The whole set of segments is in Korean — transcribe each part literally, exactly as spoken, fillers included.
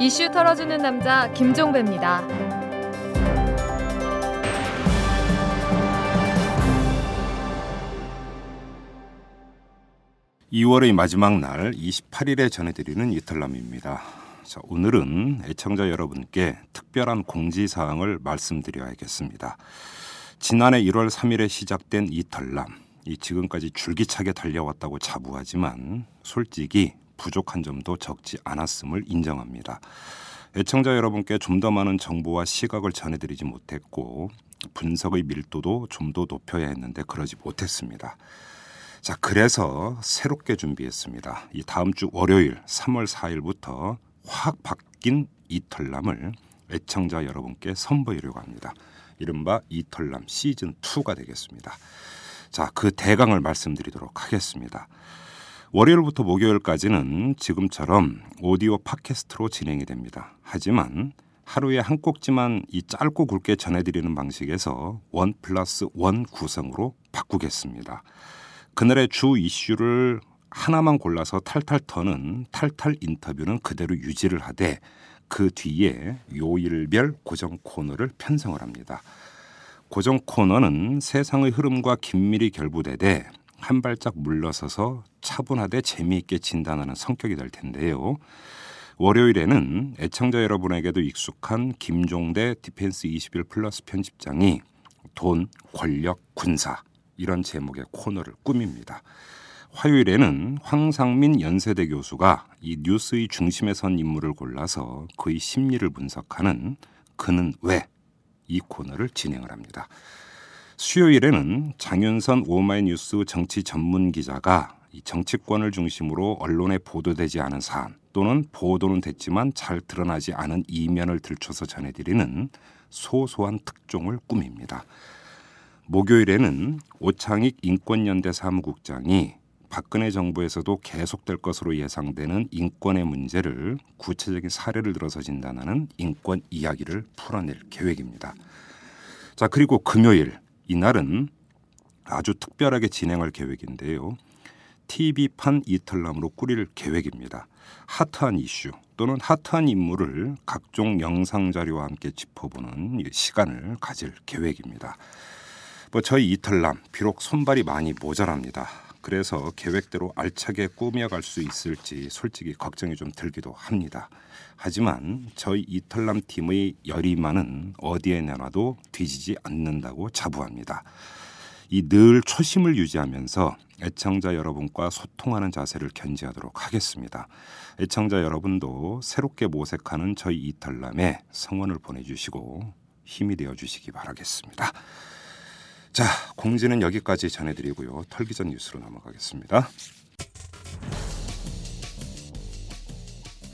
이슈 털어주는 남자 김종배입니다. 이월의 마지막 날 이십팔일에 전해드리는 이털남입니다. 자, 오늘은 애청자 여러분께 특별한 공지사항을 말씀드려야겠습니다. 지난해 일월 삼일에 시작된 이털남, 이 지금까지 줄기차게 달려왔다고 자부하지만 솔직히 부족한 점도 적지 않았음을 인정합니다. 애청자 여러분께 좀 더 많은 정보와 시각을 전해드리지 못했고 분석의 밀도도 좀 더 높여야 했는데 그러지 못했습니다. 자, 그래서 새롭게 준비했습니다. 이 다음 주 월요일 삼월 사일부터 확 바뀐 이털남을 애청자 여러분께 선보이려고 합니다. 이른바 이털남 시즌이가 되겠습니다. 자, 그 대강을 말씀드리도록 하겠습니다. 월요일부터 목요일까지는 지금처럼 오디오 팟캐스트로 진행이 됩니다. 하지만 하루에 한 꼭지만 이 짧고 굵게 전해드리는 방식에서 원 플러스 원 구성으로 바꾸겠습니다. 그날의 주 이슈를 하나만 골라서 탈탈 터는 탈탈 인터뷰는 그대로 유지를 하되 그 뒤에 요일별 고정 코너를 편성을 합니다. 고정 코너는 세상의 흐름과 긴밀히 결부되되 한 발짝 물러서서 차분하되 재미있게 진단하는 성격이 될 텐데요. 월요일에는 애청자 여러분에게도 익숙한 김종대 디펜스 이십일 플러스 편집장이 돈, 권력, 군사 이런 제목의 코너를 꾸밉니다. 화요일에는 황상민 연세대 교수가 이 뉴스의 중심에 선 인물을 골라서 그의 심리를 분석하는 그는 왜? 이 코너를 진행을 합니다. 수요일에는 장윤선 오마이뉴스 정치 전문 기자가 이 정치권을 중심으로 언론에 보도되지 않은 사안 또는 보도는 됐지만 잘 드러나지 않은 이면을 들춰서 전해드리는 소소한 특종을 꾸밉니다. 목요일에는 오창익 인권연대 사무국장이 박근혜 정부에서도 계속될 것으로 예상되는 인권의 문제를 구체적인 사례를 들어서 진단하는 인권 이야기를 풀어낼 계획입니다. 자, 그리고 금요일, 이날은 아주 특별하게 진행할 계획인데요. 티비판 이털남으로 꾸릴 계획입니다. 핫한 이슈 또는 핫한 인물을 각종 영상 자료와 함께 짚어보는 시간을 가질 계획입니다. 뭐 저희 이털남, 비록 손발이 많이 모자랍니다. 그래서 계획대로 알차게 꾸며갈 수 있을지 솔직히 걱정이 좀 들기도 합니다. 하지만 저희 이털남 팀의 열의만은 어디에 내놔도 뒤지지 않는다고 자부합니다. 이 늘 초심을 유지하면서 애청자 여러분과 소통하는 자세를 견지하도록 하겠습니다. 애청자 여러분도 새롭게 모색하는 저희 이털남에 성원을 보내주시고 힘이 되어주시기 바라겠습니다. 자, 공지는 여기까지 전해드리고요. 털기 전 뉴스로 넘어가겠습니다.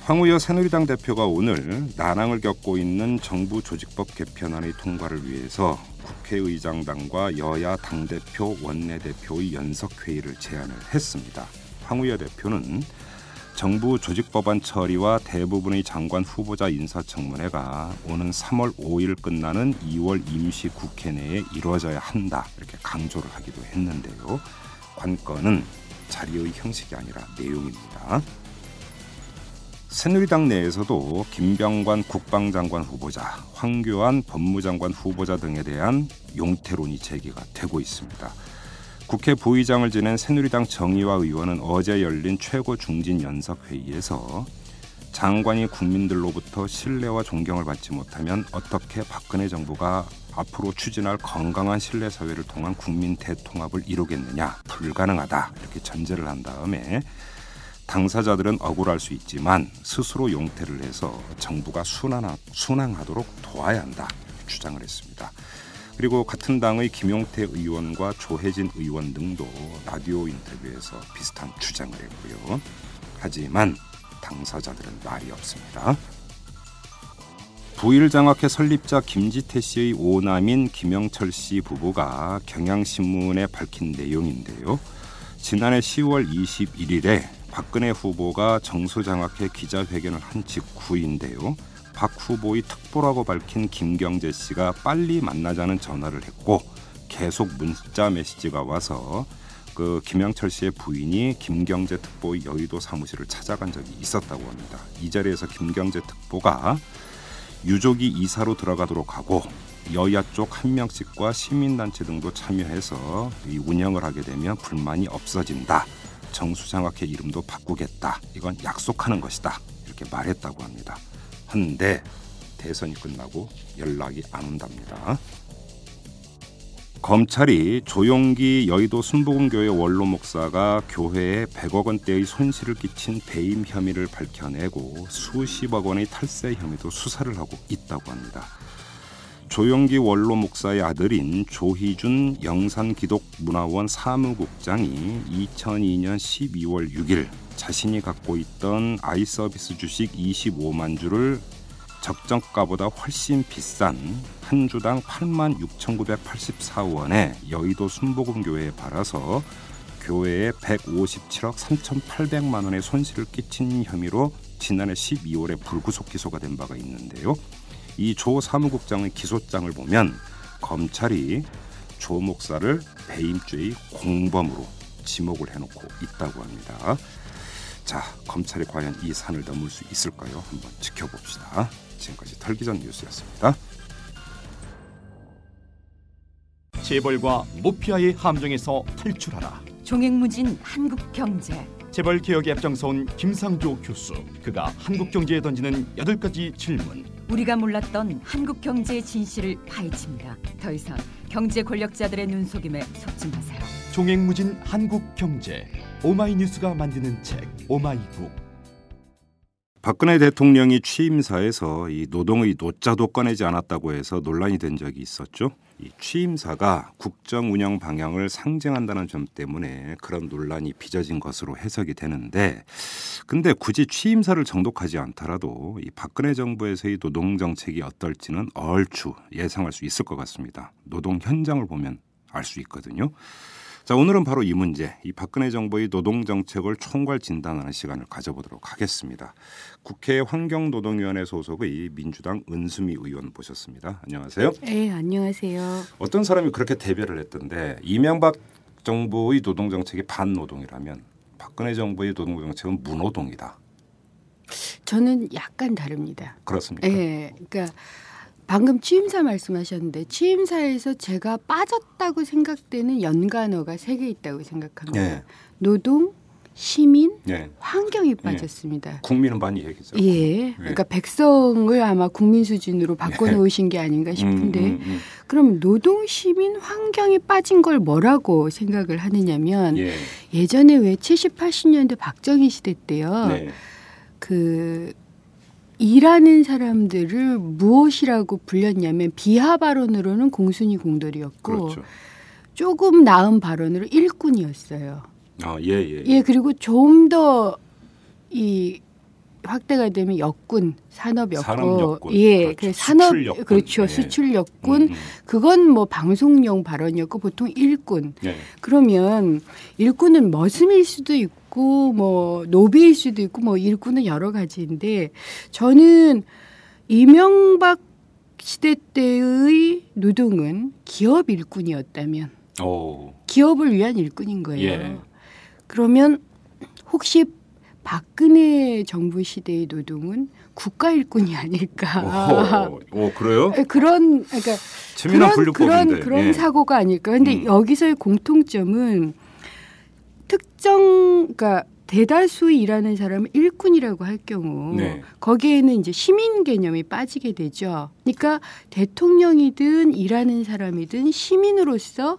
황우여 새누리당 대표가 오늘 난항을 겪고 있는 정부 조직법 개편안의 통과를 위해서 국회의장단과 여야 당대표, 원내대표의 연석회의를 제안을 했습니다. 황우여 대표는 정부 조직법안 처리와 대부분의 장관 후보자 인사청문회가 오는 삼월 오일 끝나는 이월 임시 국회 내에 이루어져야 한다 이렇게 강조를 하기도 했는데요. 관건은 자리의 형식이 아니라 내용입니다. 새누리당 내에서도 김병관 국방장관 후보자, 황교안 법무장관 후보자 등에 대한 용태론이 제기가 되고 있습니다. 국회 부의장을 지낸 새누리당 정의화 의원은 어제 열린 최고중진연석회의에서 장관이 국민들로부터 신뢰와 존경을 받지 못하면 어떻게 박근혜 정부가 앞으로 추진할 건강한 신뢰사회를 통한 국민 대통합을 이루겠느냐, 불가능하다 이렇게 전제를 한 다음에 당사자들은 억울할 수 있지만 스스로 용퇴를 해서 정부가 순항하, 순항하도록 도와야 한다 이렇게 주장을 했습니다. 그리고 같은 당의 김용태 의원과 조혜진 의원 등도 라디오 인터뷰에서 비슷한 주장을 했고요. 하지만 당사자들은 말이 없습니다. 부일장학회 설립자 김지태 씨의 오남인 김영철 씨 부부가 경향신문에 밝힌 내용인데요. 지난해 시월 이십일일에 박근혜 후보가 정수장학회 기자회견을 한 직후인데요. 박 후보의 특보라고 밝힌 김경재 씨가 빨리 만나자는 전화를 했고 계속 문자 메시지가 와서 그 김영철 씨의 부인이 김경재 특보의 여의도 사무실을 찾아간 적이 있었다고 합니다. 이 자리에서 김경재 특보가 유족이 이사로 들어가도록 하고 여야 쪽 한 명씩과 시민단체 등도 참여해서 이 운영을 하게 되면 불만이 없어진다. 정수장학회 이름도 바꾸겠다. 이건 약속하는 것이다. 이렇게 말했다고 합니다. 한데 대선이 끝나고 연락이 안 온답니다. 검찰이 조용기 여의도 순복음교회 원로 목사가 교회에 백억 원대의 손실을 끼친 배임 혐의를 밝혀내고 수십억 원의 탈세 혐의도 수사를 하고 있다고 합니다. 조용기 원로 목사의 아들인 조희준 영산기독문화원 사무국장이 이천이년 십이월 육일 자신이 갖고 있던 아이서비스 주식 이십오만 주를 적정가보다 훨씬 비싼 한 주당 팔만 육천구백팔십사 원에 여의도 순복음교회에 팔아서 교회에 백오십칠억 삼천팔백만 원의 손실을 끼친 혐의로 지난해 십이월에 불구속 기소가 된 바가 있는데요. 이 조 사무국장의 기소장을 보면 검찰이 조 목사를 배임죄의 공범으로 지목을 해놓고 있다고 합니다. 자, 검찰이 과연 이 산을 넘을 수 있을까요? 한번 지켜봅시다. 지금까지 털기전 뉴스였습니다. 재벌과 모피아의 함정에서 탈출하라. 종횡무진 한국 경제. 재벌 개혁에 앞장서온 김상조 교수. 그가 한국 경제에 던지는 여덟 가지 질문. 우리가 몰랐던 한국 경제의 진실을 파헤칩니다. 더 이상 경제 권력자들의 눈속임에 속지 마세요. 종횡무진 한국 경제. 오마이뉴스가 만드는 책 오마이북. 박근혜 대통령이 취임사에서 이 노동의 노자도 꺼내지 않았다고 해서 논란이 된 적이 있었죠. 이 취임사가 국정 운영 방향을 상징한다는 점 때문에 그런 논란이 빚어진 것으로 해석이 되는데, 근데 굳이 취임사를 정독하지 않더라도 이 박근혜 정부에서의 노동 정책이 어떨지는 얼추 예상할 수 있을 것 같습니다. 노동 현장을 보면 알 수 있거든요. 자, 오늘은 바로 이 문제, 이 박근혜 정부의 노동 정책을 총괄 진단하는 시간을 가져보도록 하겠습니다. 국회 환경노동위원회 소속의 민주당 은수미 의원 모셨습니다. 안녕하세요. 네, 안녕하세요. 어떤 사람이 그렇게 대변을 했던데, 이명박 정부의 노동 정책이 반노동이라면 박근혜 정부의 노동 정책은 무노동이다. 저는 약간 다릅니다. 그렇습니까? 네, 그러니까. 방금 취임사 말씀하셨는데 취임사에서 제가 빠졌다고 생각되는 연관어가 세 개 있다고 생각합니다. 네. 노동, 시민, 네. 환경이 빠졌습니다. 네. 국민은 많이 얘기죠. 예, 네. 그러니까 백성을 아마 국민 수준으로 바꿔놓으신 게 아닌가 싶은데 음, 음, 음. 그럼 노동, 시민, 환경이 빠진 걸 뭐라고 생각을 하느냐면 예. 예전에 왜 칠십, 팔십년대 박정희 시대 때요. 네. 그 일하는 사람들을 무엇이라고 불렸냐면 비하 발언으로는 공순이 공돌이었고 그렇죠. 조금 나은 발언으로 일꾼이었어요. 아, 예, 예. 예, 예 그리고 좀 더 이 확대가 되면 역군, 산업 여군. 산업 여군. 예, 그렇죠. 그래서 산업 수출 여군. 그렇죠. 예. 수출 여군. 음, 음. 그건 뭐 방송용 발언이었고 보통 일꾼. 예. 그러면 일꾼은 머슴일 수도 있고 뭐 노비일 수도 있고 뭐 일꾼은 여러 가지인데 저는 이명박 시대 때의 노동은 기업 일꾼이었다면 오. 기업을 위한 일꾼인 거예요. 예. 그러면 혹시 박근혜 정부 시대의 노동은 국가 일꾼이 아닐까? 오, 오 그래요? 그런 그러니까 재미난 분류법인데 그런 그런 예. 사고가 아닐까? 근데 음. 여기서의 공통점은. 특정, 그러니까 대다수 일하는 사람을 일꾼이라고 할 경우 네. 거기에는 이제 시민 개념이 빠지게 되죠. 그러니까 대통령이든 일하는 사람이든 시민으로서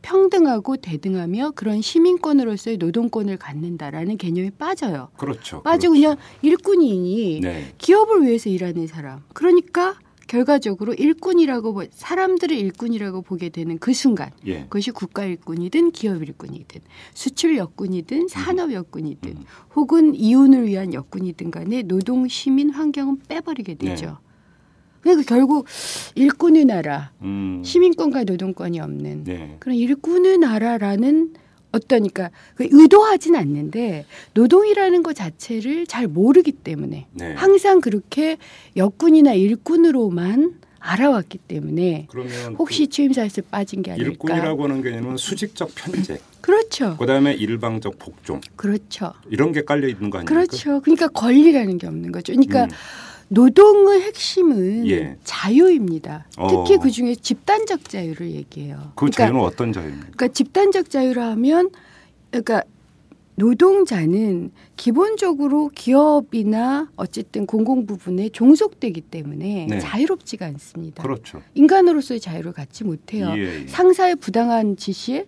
평등하고 대등하며 그런 시민권으로서의 노동권을 갖는다라는 개념이 빠져요. 그렇죠. 빠지고 그렇죠. 그냥 일꾼이니 네. 기업을 위해서 일하는 사람. 그러니까 결과적으로 일꾼이라고 사람들을 일꾼이라고 보게 되는 그 순간 예. 그것이 국가 일꾼이든 기업 일꾼이든 수출 여군이든 산업 여군이든 음. 혹은 이혼을 위한 여군이든 간에 노동, 시민, 환경은 빼버리게 되죠. 네. 그러니까 결국 일꾼의 나라, 음. 시민권과 노동권이 없는 네. 그런 일꾼의 나라라는 어떤 그러니까 의도하진 않는데 노동이라는 것 자체를 잘 모르기 때문에 네. 항상 그렇게 여군이나 일꾼으로만 알아왔기 때문에 혹시 취임사에서 빠진 게 아닐까. 일꾼이라고 하는 개념은 수직적 편제. 그렇죠. 그다음에 일방적 복종. 그렇죠. 이런 게 깔려 있는 거 아닙니까? 그렇죠. 그러니까 권리라는 게 없는 거죠. 그러니까 음. 노동의 핵심은 예. 자유입니다. 어. 특히 그중에 집단적 자유를 얘기해요. 그 그러니까, 자유는 어떤 자유입니까? 그러니까 집단적 자유라 하면 그러니까 노동자는 기본적으로 기업이나 어쨌든 공공부분에 종속되기 때문에 네. 자유롭지가 않습니다. 그렇죠. 인간으로서의 자유를 갖지 못해요. 예, 예. 상사의 부당한 지시에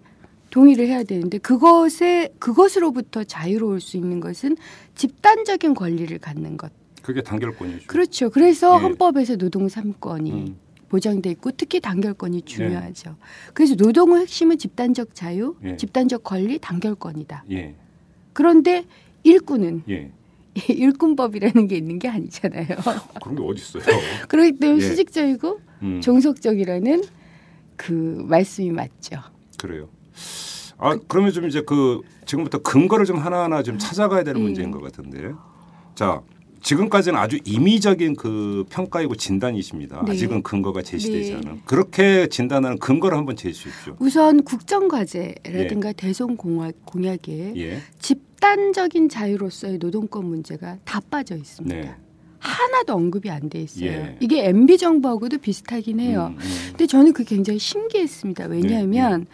동의를 해야 되는데 그것에 그것으로부터 자유로울 수 있는 것은 집단적인 권리를 갖는 것. 그게 단결권이죠. 그렇죠. 그래서 예. 헌법에서 노동 삼 권이 음. 보장돼 있고 특히 단결권이 중요하죠. 예. 그래서 노동의 핵심은 집단적 자유, 예. 집단적 권리, 단결권이다. 예. 그런데 일꾼은 예. 일꾼법이라는 게 있는 게 아니잖아요. 그런 게 어디 있어요? 그렇기 때문에 예. 수직적이고 음. 종속적이라는 그 말씀이 맞죠. 그래요. 아 그러면 좀 이제 그 지금부터 근거를 좀 하나하나 좀 찾아가야 되는 예. 문제인 것 같은데, 자 지금까지는 아주 임의적인 그 평가이고 진단이십니다. 네. 아직은 근거가 제시되지 네. 않은 그렇게 진단하는 근거를 한번 제시해주십시오. 우선 국정과제라든가 예. 대선공약에 예. 집단적인 자유로서의 노동권 문제가 다 빠져 있습니다. 네. 하나도 언급이 안 돼 있어요. 예. 이게 엠비 정부하고도 비슷하긴 해요. 음, 음. 근데 저는 그게 굉장히 신기했습니다. 왜냐하면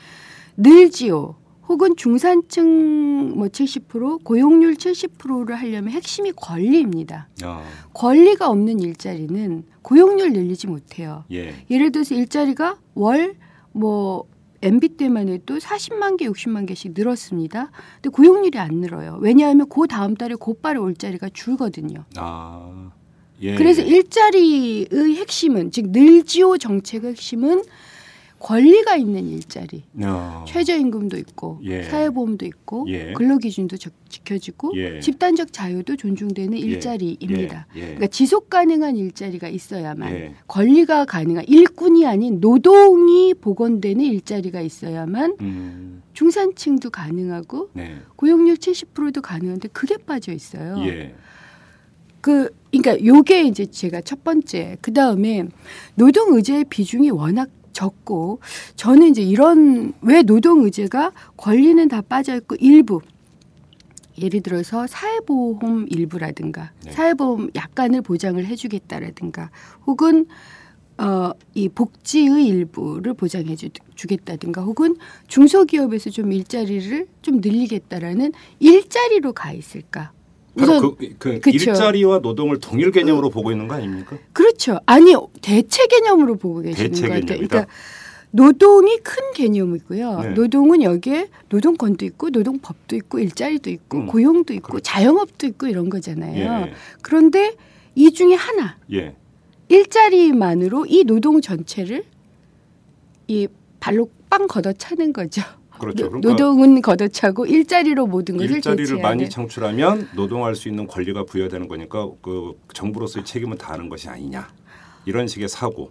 네, 네. 늘지요. 혹은 중산층 뭐 칠십 퍼센트, 고용률 칠십 퍼센트를 하려면 핵심이 권리입니다. 아. 권리가 없는 일자리는 고용률 늘리지 못해요. 예. 예를 들어서 일자리가 월 뭐 엠비 때만 해도 사십만 개, 육십만 개씩 늘었습니다. 근데 고용률이 안 늘어요. 왜냐하면 그 다음 달에 곧바로 올 자리가 줄거든요. 아. 예. 그래서 일자리의 핵심은 즉 늘지오 정책의 핵심은 권리가 있는 일자리, 어. 최저임금도 있고 예. 사회보험도 있고 예. 근로기준도 적, 지켜지고 예. 집단적 자유도 존중되는 예. 일자리입니다. 예. 예. 그러니까 지속가능한 일자리가 있어야만 예. 권리가 가능한 일꾼이 아닌 노동이 복원되는 일자리가 있어야만 음. 중산층도 가능하고 네. 고용률 칠십 퍼센트도 가능한데 그게 빠져 있어요. 예. 그 그러니까 요게 이제 제가 첫 번째. 그 다음에 노동 의제의 비중이 워낙 적고 저는 이제 이런 왜 노동 의제가 권리는 다 빠져 있고 일부 예를 들어서 사회보험 일부라든가 네. 사회보험 약관을 보장을 해주겠다라든가 혹은 어, 이 복지의 일부를 보장해 주, 주겠다든가 혹은 중소기업에서 좀 일자리를 좀 늘리겠다라는 일자리로 가 있을까? 바로 그, 그 일자리와 노동을 동일 개념으로 어, 보고 있는 거 아닙니까? 그렇죠. 아니 대체 개념으로 보고 계시는 것 같아요. 그러니까 노동이 큰 개념이고요. 네. 노동은 여기에 노동권도 있고 노동법도 있고 일자리도 있고 음, 고용도 있고 그렇죠. 자영업도 있고 이런 거잖아요. 예. 그런데 이 중에 하나 예. 일자리만으로 이 노동 전체를 이 발로 빵 걷어차는 거죠. 그렇죠. 그러니까 노동은 걷어차고 일자리로 모든 것을 일자리를 대체하는. 많이 창출하면 노동할 수 있는 권리가 부여되는 거니까 그 정부로서의 책임은 다하는 것이 아니냐 이런 식의 사고.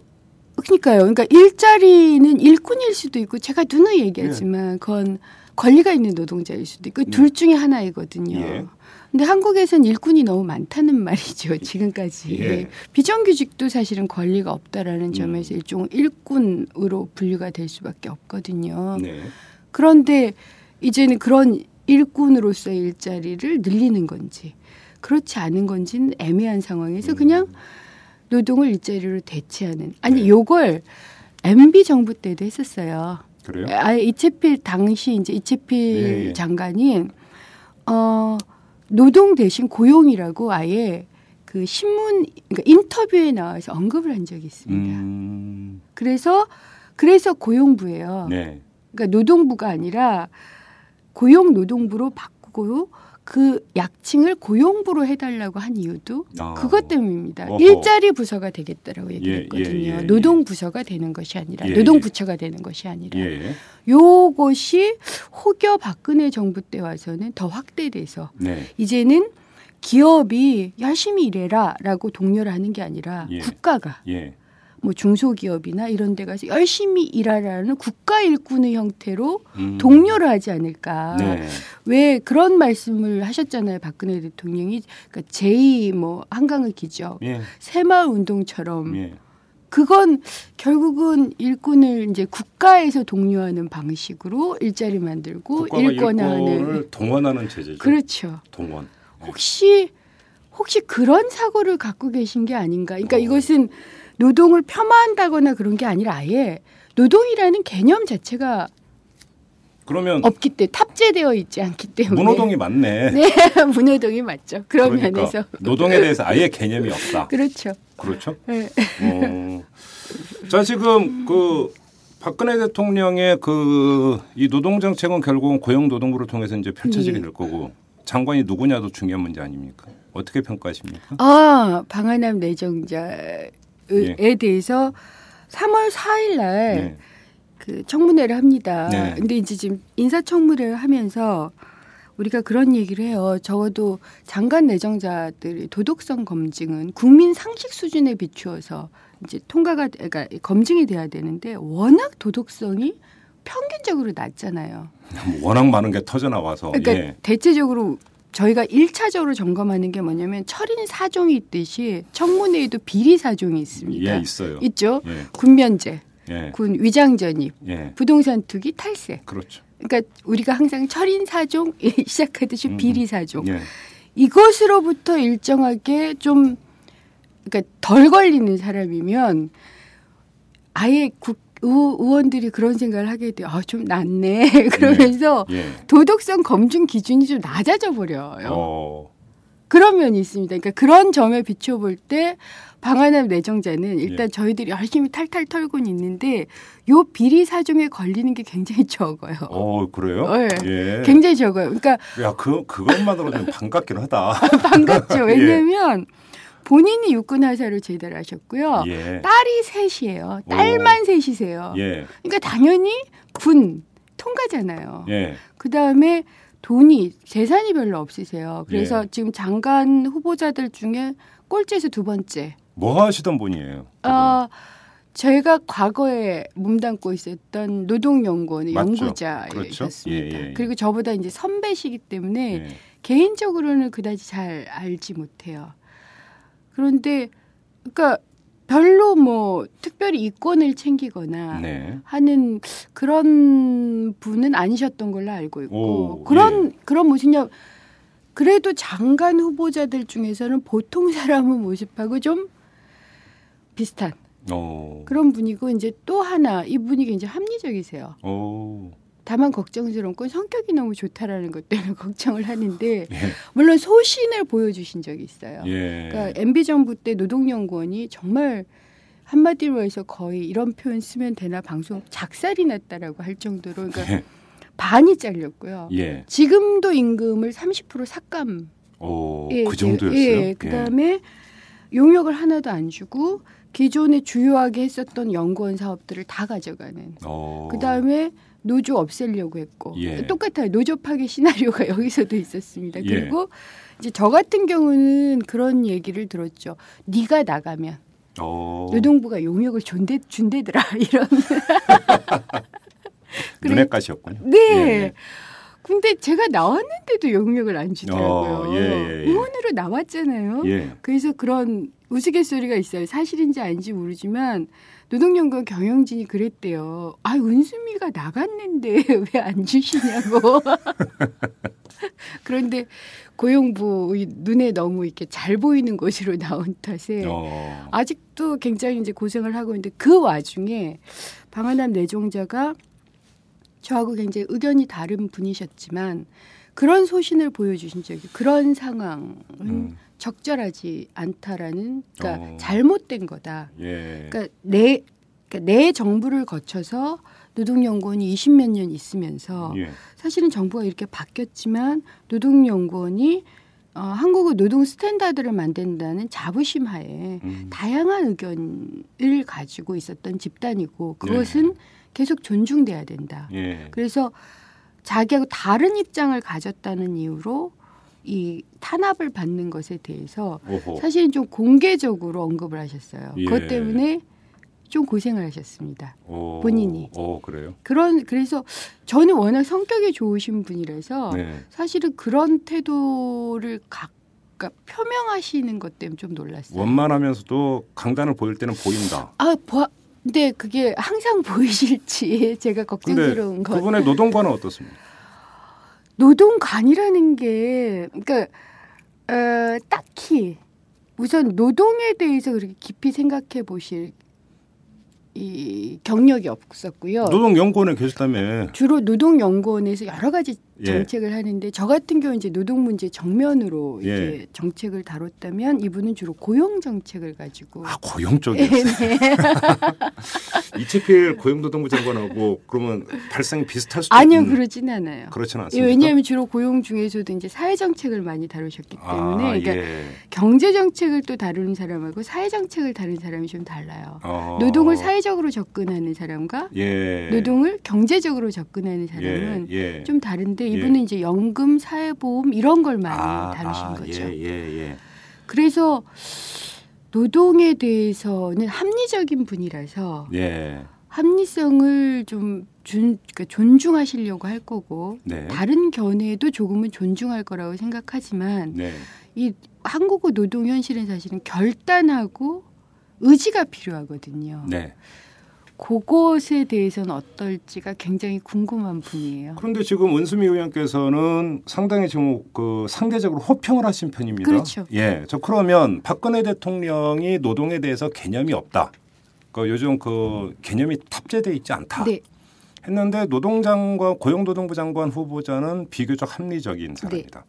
그러니까요. 그러니까 일자리는 일꾼일 수도 있고 제가 누누이 얘기하지만 예. 그건 권리가 있는 노동자일 수도 있고 네. 둘 중에 하나이거든요. 예. 근데 한국에선 일꾼이 너무 많다는 말이죠. 지금까지 예. 비정규직도 사실은 권리가 없다라는 음. 점에서 일종의 일꾼으로 분류가 될 수밖에 없거든요. 네. 그런데 이제는 그런 일꾼으로서의 일자리를 늘리는 건지 그렇지 않은 건지는 애매한 상황에서 그냥 노동을 일자리로 대체하는. 아니 요걸 네. 엠비 정부 때도 했었어요. 그래요? 아예 이채필 당시 이제 이채필 네. 장관이 어, 노동 대신 고용이라고 아예 그 신문 그러니까 인터뷰에 나와서 언급을 한 적이 있습니다. 음. 그래서 그래서 고용부예요. 네. 그러니까 노동부가 아니라 고용노동부로 바꾸고 그 약칭을 고용부로 해달라고 한 이유도 아, 그것 때문입니다. 어허. 일자리 부서가 되겠다라고 얘기했거든요. 예, 예, 예, 노동 부서가 되는 것이 아니라 예, 노동 부처가 되는 것이 아니라 예. 요것이 혹여 박근혜 정부 때 와서는 더 확대돼서 네. 이제는 기업이 열심히 일해라라고 독려를 하는 게 아니라 예, 국가가 예. 뭐 중소기업이나 이런 데 가서 열심히 일하라는 국가 일꾼의 형태로 음. 독려를 하지 않을까. 네. 왜 그런 말씀을 하셨잖아요. 박근혜 대통령이. 그러니까 제이 뭐 한강의 기적, 예. 새마을운동처럼 예. 그건 결국은 일꾼을 이제 국가에서 독려하는 방식으로 일자리 만들고 일권하는 동원하는 체제죠. 그렇죠. 동원. 혹시 혹시 그런 사고를 갖고 계신 게 아닌가? 그러니까 어. 이것은 노동을 폄하한다거나 그런 게 아니라 아예 노동이라는 개념 자체가 그러면 없기 때문에 탑재되어 있지 않기 때문에 문노동이 맞네. 네, 문노동이 맞죠. 그런 그러니까 면에서 노동에 대해서 아예 개념이 없다. 그렇죠. 그렇죠. 네. 어. 자, 지금 그 박근혜 대통령의 그 이 노동 정책은 결국은 고용 노동부를 통해서 이제 펼쳐지게 될 거고 장관이 누구냐도 중요한 문제 아닙니까? 어떻게 평가하십니까? 아, 방한남 내정자에 예. 대해서 삼월 사일 날 네. 그 청문회를 합니다. 네. 근데 이제 지금 인사청문회를 하면서 우리가 그런 얘기를 해요. 적어도 장관 내정자들의 도덕성 검증은 국민 상식 수준에 비추어서 이제 통과가, 그러니까 검증이 돼야 되는데 워낙 도덕성이 평균적으로 낮잖아요. 워낙 많은 게 터져 나와서. 그러니까 예. 대체적으로 저희가 일 차적으로 점검하는 게 뭐냐면 철인 사종이 있듯이 청문회에도 비리 사종이 있습니다. 예, 있어요. 있죠. 예. 군면제. 예. 군 위장 전입, 예. 부동산 투기, 탈세. 그렇죠. 그러니까 우리가 항상 철인 사종 시작하듯이 음. 비리 사종. 예. 이것으로부터 일정하게 좀 그러니까 덜 걸리는 사람이면 아예 국, 의, 의원들이 그런 생각을 하게 돼요. 아, 좀 낫네. 그러면서 예. 예. 도덕성 검증 기준이 좀 낮아져 버려요. 어. 그런 면이 있습니다. 그러니까 그런 점에 비춰볼 때 방한남 내정자는 일단 예. 저희들이 열심히 탈탈 털고는 있는데 요 비리 사종에 걸리는 게 굉장히 적어요. 어, 그래요? 네. 예. 굉장히 적어요. 그러니까 야, 그 그것만으로도 반갑긴 하다. 반갑죠. 왜냐하면 예. 본인이 육군하사로 제대를 하셨고요. 예. 딸이 셋이에요. 딸만 오. 셋이세요. 예. 그러니까 당연히 군 통과잖아요. 예. 그 다음에 돈이 재산이 별로 없으세요. 그래서 예. 지금 장관 후보자들 중에 꼴찌에서 두 번째. 뭐 하시던 분이에요? 아, 어, 제가 과거에 몸담고 있었던 노동연구원의 연구자였습니다. 예, 예, 예. 그리고 저보다 이제 선배시기 때문에 예. 개인적으로는 그다지 잘 알지 못해요. 그런데 그러니까 별로 뭐 특별히 이권을 챙기거나 네. 하는 그런 분은 아니셨던 걸로 알고 있고 오, 그런 예. 그런 모습이냐 그래도 장관 후보자들 중에서는 보통 사람의 모습하고 좀 비슷한 오. 그런 분이고 이제 또 하나 이 분이 굉장히 합리적이세요. 오. 다만 걱정스러운 건 성격이 너무 좋다라는 것 때문에 걱정을 하는데 예. 물론 소신을 보여주신 적이 있어요. 예. 그러니까 엠비 정부 때 노동연구원이 정말 한마디로 해서 거의 이런 표현 쓰면 되나 방송 작살이 났다라고 할 정도로 그러니까 예. 반이 잘렸고요. 예. 지금도 임금을 삼십 퍼센트 삭감. 오, 예, 그 정도였어요? 예, 그다음에 예. 용역을 하나도 안 주고 기존에 주요하게 했었던 연구원 사업들을 다 가져가는. 오. 그다음에 노조 없애려고 했고 예. 똑같아요. 노조 파괴 시나리오가 여기서도 있었습니다. 예. 그리고 이제 저 같은 경우는 그런 얘기를 들었죠. 네가 나가면 오. 노동부가 용역을 존대, 준대더라 이런. 눈엣가시였군요. 네. 예. 근데 제가 나왔는데도 용역을 안 주더라고요. 어, 예, 예, 예. 의원으로 나왔잖아요. 예. 그래서 그런 우스갯소리가 있어요. 사실인지 아닌지 모르지만 노동연구원 경영진이 그랬대요. 아, 은수미가 나갔는데 왜 안 주시냐고. 그런데 고용부 눈에 너무 이렇게 잘 보이는 곳으로 나온 탓에 어. 아직도 굉장히 이제 고생을 하고 있는데 그 와중에 방한남 내정자가 저하고 굉장히 의견이 다른 분이셨지만 그런 소신을 보여주신 적이 그런 상황은 음. 적절하지 않다라는 그러니까 어. 잘못된 거다. 예. 그러니까 내 그러니까 내 정부를 거쳐서 노동연구원이 이십몇 년 있으면서 예. 사실은 정부가 이렇게 바뀌었지만 노동연구원이 어, 한국의 노동 스탠다드를 만든다는 자부심 하에 음. 다양한 의견을 가지고 있었던 집단이고 그것은 예. 계속 존중돼야 된다. 예. 그래서 자기하고 다른 입장을 가졌다는 이유로 이 탄압을 받는 것에 대해서 오호. 사실은 좀 공개적으로 언급을 하셨어요. 예. 그것 때문에 좀 고생을 하셨습니다. 오. 본인이. 오, 그래요? 그런, 그래서 저는 워낙 성격이 좋으신 분이라서 네. 사실은 그런 태도를 갖고 그러니까 표명하시는 것 때문에 좀 놀랐어요. 원만하면서도 강단을 보일 때는 보인다. 아, 보, 근데 그게 항상 보이실지 제가 걱정스러운 건. 그분의 노동관은 어떻습니까? 노동관이라는 게 그러니까 어, 딱히 우선 노동에 대해서 그렇게 깊이 생각해 보실 이 경력이 없었고요. 노동연구원에 계셨다며. 주로 노동연구원에서 여러 가지 정책을 예. 하는데 저 같은 경우 이제 노동 문제 정면으로 예. 이제 정책을 다뤘다면 이분은 주로 고용 정책을 가지고. 아, 고용 쪽이었어요. 이채필 고용노동부 장관하고 그러면 발상이 비슷할 수도 있는. 아니요, 그러진 않아요. 그렇진 않습니다. 예, 왜냐하면 주로 고용 중에서도 이제 사회 정책을 많이 다루셨기 때문에. 아, 그러니까 예. 경제 정책을 또 다루는 사람하고 사회 정책을 다루는 사람이 좀 달라요. 어. 노동을 사회적으로 접근하는 사람과 예. 노동을 경제적으로 접근하는 사람은 예. 예. 좀 다른데. 이분은 예. 이제 연금, 사회보험 이런 걸 많이 아, 다루신 아, 거죠. 예, 예, 예. 그래서 노동에 대해서는 합리적인 분이라서 예. 합리성을 좀 준, 그러니까 존중하시려고 할 거고 네. 다른 견해도 조금은 존중할 거라고 생각하지만 네. 이 한국어 노동 현실은 사실은 결단하고 의지가 필요하거든요. 네. 그것에 대해서는 어떨지가 굉장히 궁금한 분이에요. 그런데 지금 은수미 의원께서는 상당히 지금 그 상대적으로 호평을 하신 편입니다. 그렇죠. 예, 저 그러면 박근혜 대통령이 노동에 대해서 개념이 없다. 그 요즘 그 개념이 탑재돼 있지 않다. 네. 했는데 노동장관 고용노동부 장관 후보자는 비교적 합리적인 사람이다. 네.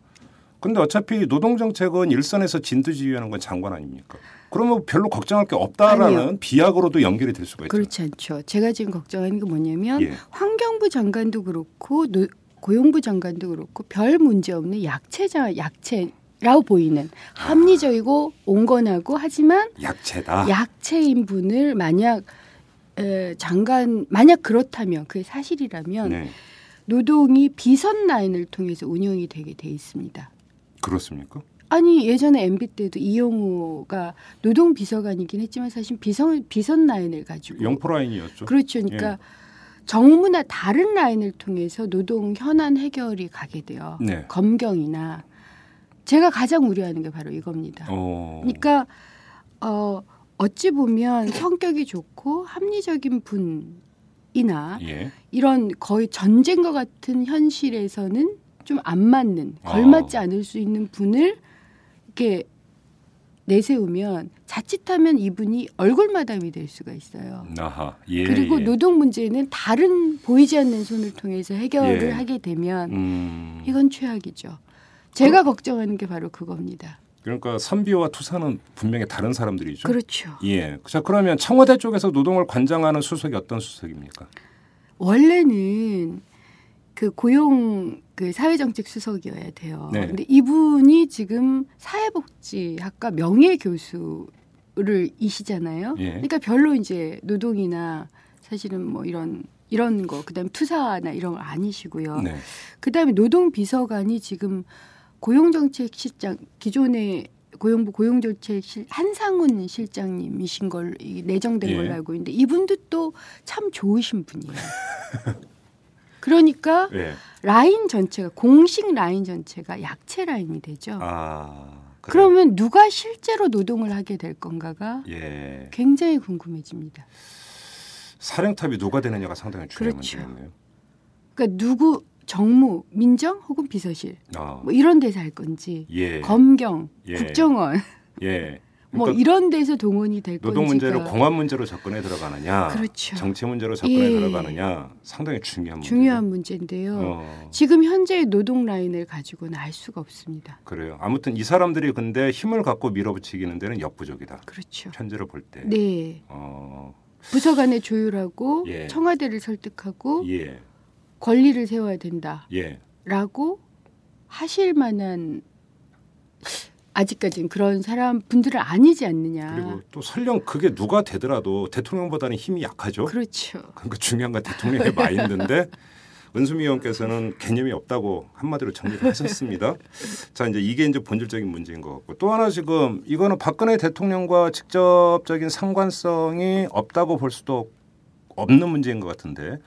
근데 어차피 노동정책은 일선에서 진두지휘하는 건 장관 아닙니까? 그러면 별로 걱정할 게 없다라는 아니요. 비약으로도 연결이 될 수가 있죠. 그렇지 않죠. 제가 지금 걱정하는 게 뭐냐면 예. 환경부 장관도 그렇고 노, 고용부 장관도 그렇고 별 문제 없는 약체자 약체라고 보이는 합리적이고 온건하고 하지만 약체다. 약체인 분을 만약 에, 장관 만약 그렇다면 그게 사실이라면 네. 노동이 비선 라인을 통해서 운영이 되게 돼 있습니다. 그렇습니까? 아니 예전에 엠비 때도 이용호가 노동 비서관이긴 했지만 사실 비선 비선 라인을 가지고 영포 라인이었죠. 그렇죠. 그러니까 예. 정무나 다른 라인을 통해서 노동 현안 해결이 가게 돼요. 네. 검경이나 제가 가장 우려하는 게 바로 이겁니다. 오. 그러니까 어, 어찌 보면 성격이 좋고 합리적인 분이나 예. 이런 거의 전쟁과 같은 현실에서는 좀 안 맞는, 걸맞지 않을 수 있는 분을 이렇게 내세우면 자칫하면 이분이 얼굴마담이 될 수가 있어요. 아하, 예, 그리고 예. 노동 문제는 다른 보이지 않는 손을 통해서 해결을 예. 하게 되면 음. 이건 최악이죠. 제가 그, 걱정하는 게 바로 그겁니다. 그러니까 선비와 투사는 분명히 다른 사람들이죠. 그렇죠. 예. 자, 그러면 청와대 쪽에서 노동을 관장하는 수석이 어떤 수석입니까? 원래는 그 고용 그 사회정책 수석이어야 돼요. 네. 근데 이분이 지금 사회복지학과 명예교수를 이시잖아요. 예. 그러니까 별로 이제 노동이나 사실은 뭐 이런 이런 거, 그다음에 투사나 이런 거 아니시고요. 네. 그다음에 노동비서관이 지금 고용정책 실장 기존의 고용부 고용정책 한상훈 실장님이신 걸 내정된 예. 걸로 알고 있는데 이분도 또 참 좋으신 분이에요. 그러니까 예. 라인 전체가 공식 라인 전체가 약체 라인이 되죠. 아, 그래. 그러면 누가 실제로 노동을 하게 될 건가가 예. 굉장히 궁금해집니다. 사령탑이 누가 되느냐가 상당히 중요한 그렇죠. 문제네요. 그러니까 누구 정무, 민정 혹은 비서실 아. 뭐 이런 데서 할 건지 예. 검경, 예. 국정원 예. 그러니까 뭐 이런 데서 동원이 될 건지가. 노동 문제를 공안 문제로 접근해 들어가느냐, 그렇죠. 정치 문제로 접근해 예. 들어가느냐 상당히 중요한 문제. 중요한 문제인데요. 어. 지금 현재의 노동 라인을 가지고는 알 수가 없습니다. 그래요. 아무튼 이 사람들이 근데 힘을 갖고 밀어붙이기는 데는 역부족이다. 그렇죠. 현재로 볼 때. 네. 어. 부서간에 조율하고 예. 청와대를 설득하고 예. 권리를 세워야 된다라고 예. 하실 만한. 아직까지는 그런 사람 분들은 아니지 않느냐. 그리고 또 설령 그게 누가 되더라도 대통령보다는 힘이 약하죠. 그렇죠. 그러니까 중요한 건 대통령의 마인드인데 은수미 의원께서는 개념이 없다고 한마디로 정리를 하셨습니다. 자, 이제 이게 이제 본질적인 문제인 것 같고 또 하나 지금 이거는 박근혜 대통령과 직접적인 상관성이 없다고 볼 수도 없는 문제인 것 같은데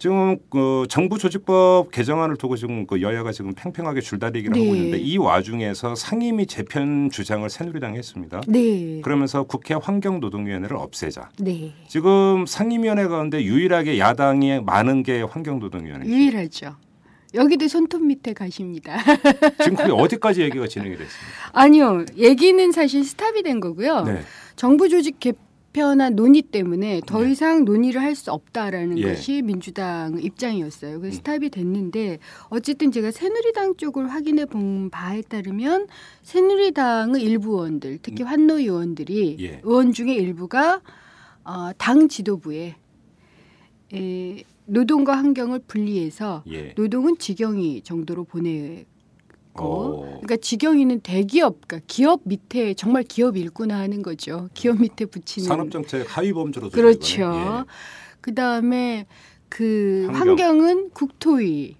지금 그 정부 조직법 개정안을 두고 지금 그 여야가 지금 팽팽하게 줄다리기를 네. 하고 있는데 이 와중에서 상임위 재편 주장을 새누리당이 했습니다. 네. 그러면서 국회 환경노동위원회를 없애자. 네. 지금 상임위원회 가운데 유일하게 야당이 많은 게 환경노동위원회입니다. 유일하죠. 여기도 손톱 밑에 가십니다. 지금 그게 어디까지 얘기가 진행이 됐습니까? 아니요. 얘기는 사실 스탑이 된 거고요. 네. 정부 조직 개편한 논의 때문에 더 네. 이상 논의를 할 수 없다라는 예. 것이 민주당 입장이었어요. 그래서 음. 스탑이 됐는데 어쨌든 제가 새누리당 쪽을 확인해 본 바에 따르면 새누리당의 일부 의원들, 특히 환노 의원들이 예. 의원 중에 일부가 어, 당 지도부에 에, 노동과 환경을 분리해서 예. 노동은 직영이 정도로 보내고 오. 그러니까 직영이는 대기업, 그러니까 기업 밑에 정말 기업 일구나 하는 거죠. 기업 밑에 붙이는. 산업정책 하위 범주로. 그렇죠. 예. 그다음에 그 환경. 환경은 국토위.